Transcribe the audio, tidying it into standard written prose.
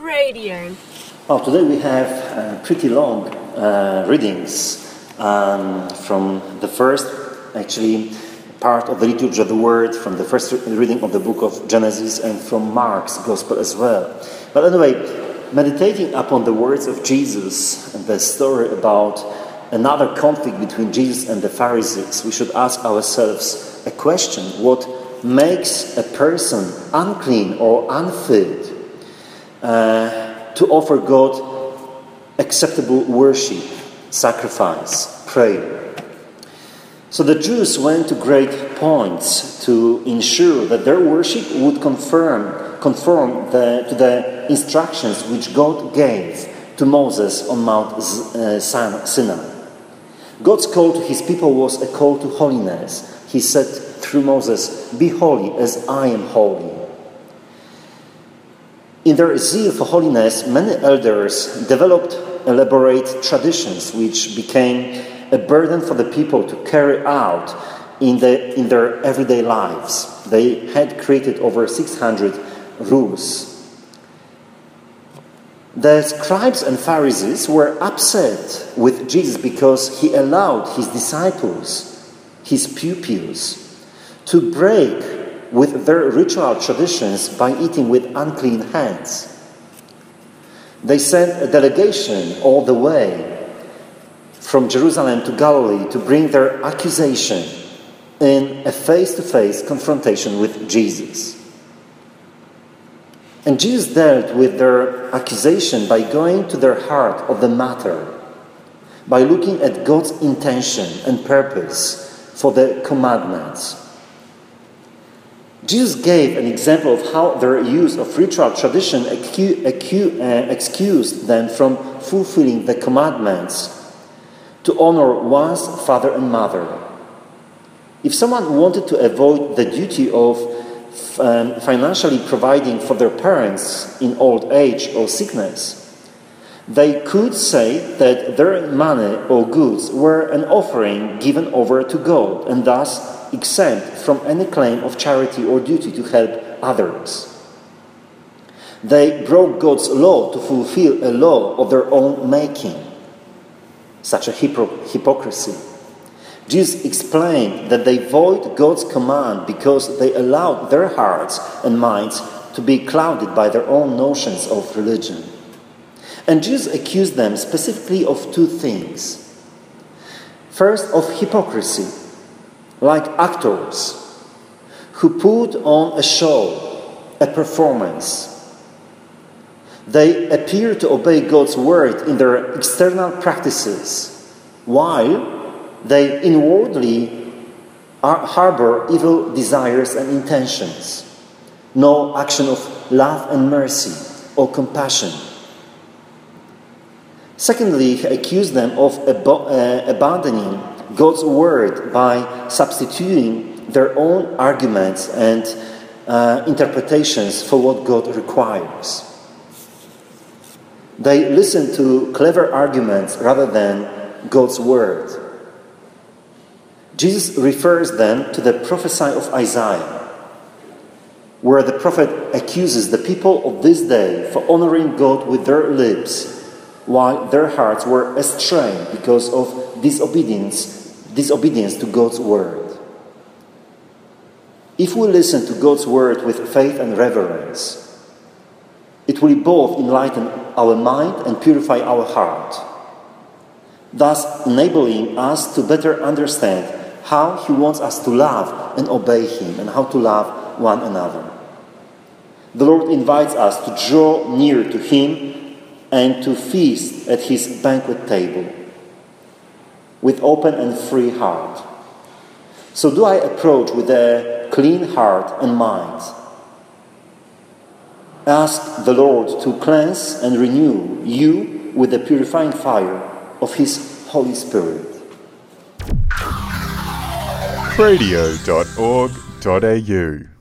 Radio. Well, today we have pretty long readings from the first, actually, part of the liturgy of the Word, from the first reading of the book of Genesis, and from Mark's Gospel as well. But anyway, meditating upon the words of Jesus and the story about another conflict between Jesus and the Pharisees, we should ask ourselves a question: what makes a person unclean or unfit to offer God acceptable worship, sacrifice, prayer? So the Jews went to great points to ensure that their worship would conform to the instructions which God gave to Moses on Mount Sinai. God's call to his people was a call to holiness. He said through Moses, "Be holy as I am holy." In their zeal for holiness, many elders developed elaborate traditions which became a burden for the people to carry out in their everyday lives. They had created over 600 rules. The scribes and Pharisees were upset with Jesus because he allowed his disciples, his pupils, to break with their ritual traditions by eating with unclean hands. They sent a delegation all the way from Jerusalem to Galilee to bring their accusation in a face-to-face confrontation with Jesus. And Jesus dealt with their accusation by going to the heart of the matter, by looking at God's intention and purpose for the commandments. Jesus gave an example of how their use of ritual tradition excused them from fulfilling the commandments to honor one's father and mother. If someone wanted to avoid the duty of financially providing for their parents in old age or sickness, they could say that their money or goods were an offering given over to God and thus exempt from any claim of charity or duty to help others. They broke God's law to fulfill a law of their own making. Such a hypocrisy. Jesus explained that they void God's command because they allowed their hearts and minds to be clouded by their own notions of religion. And Jesus accused them specifically of two things. First, of hypocrisy, like actors who put on a show, a performance. They appear to obey God's word in their external practices, while they inwardly harbor evil desires and intentions. No action of love and mercy or compassion. Secondly, he accused them of abandoning God's word by substituting their own arguments and interpretations for what God requires. They listen to clever arguments rather than God's word. Jesus refers them to the prophecy of Isaiah, where the prophet accuses the people of this day for honoring God with their lips, while their hearts were astray because of disobedience to God's word. If we listen to God's word with faith and reverence, it will both enlighten our mind and purify our heart, thus enabling us to better understand how He wants us to love and obey Him, and how to love one another. The Lord invites us to draw near to Him and to feast at His banquet table with open and free heart. So do I approach with a clean heart and mind. Ask the Lord to cleanse and renew you with the purifying fire of His Holy Spirit. Radio.org.au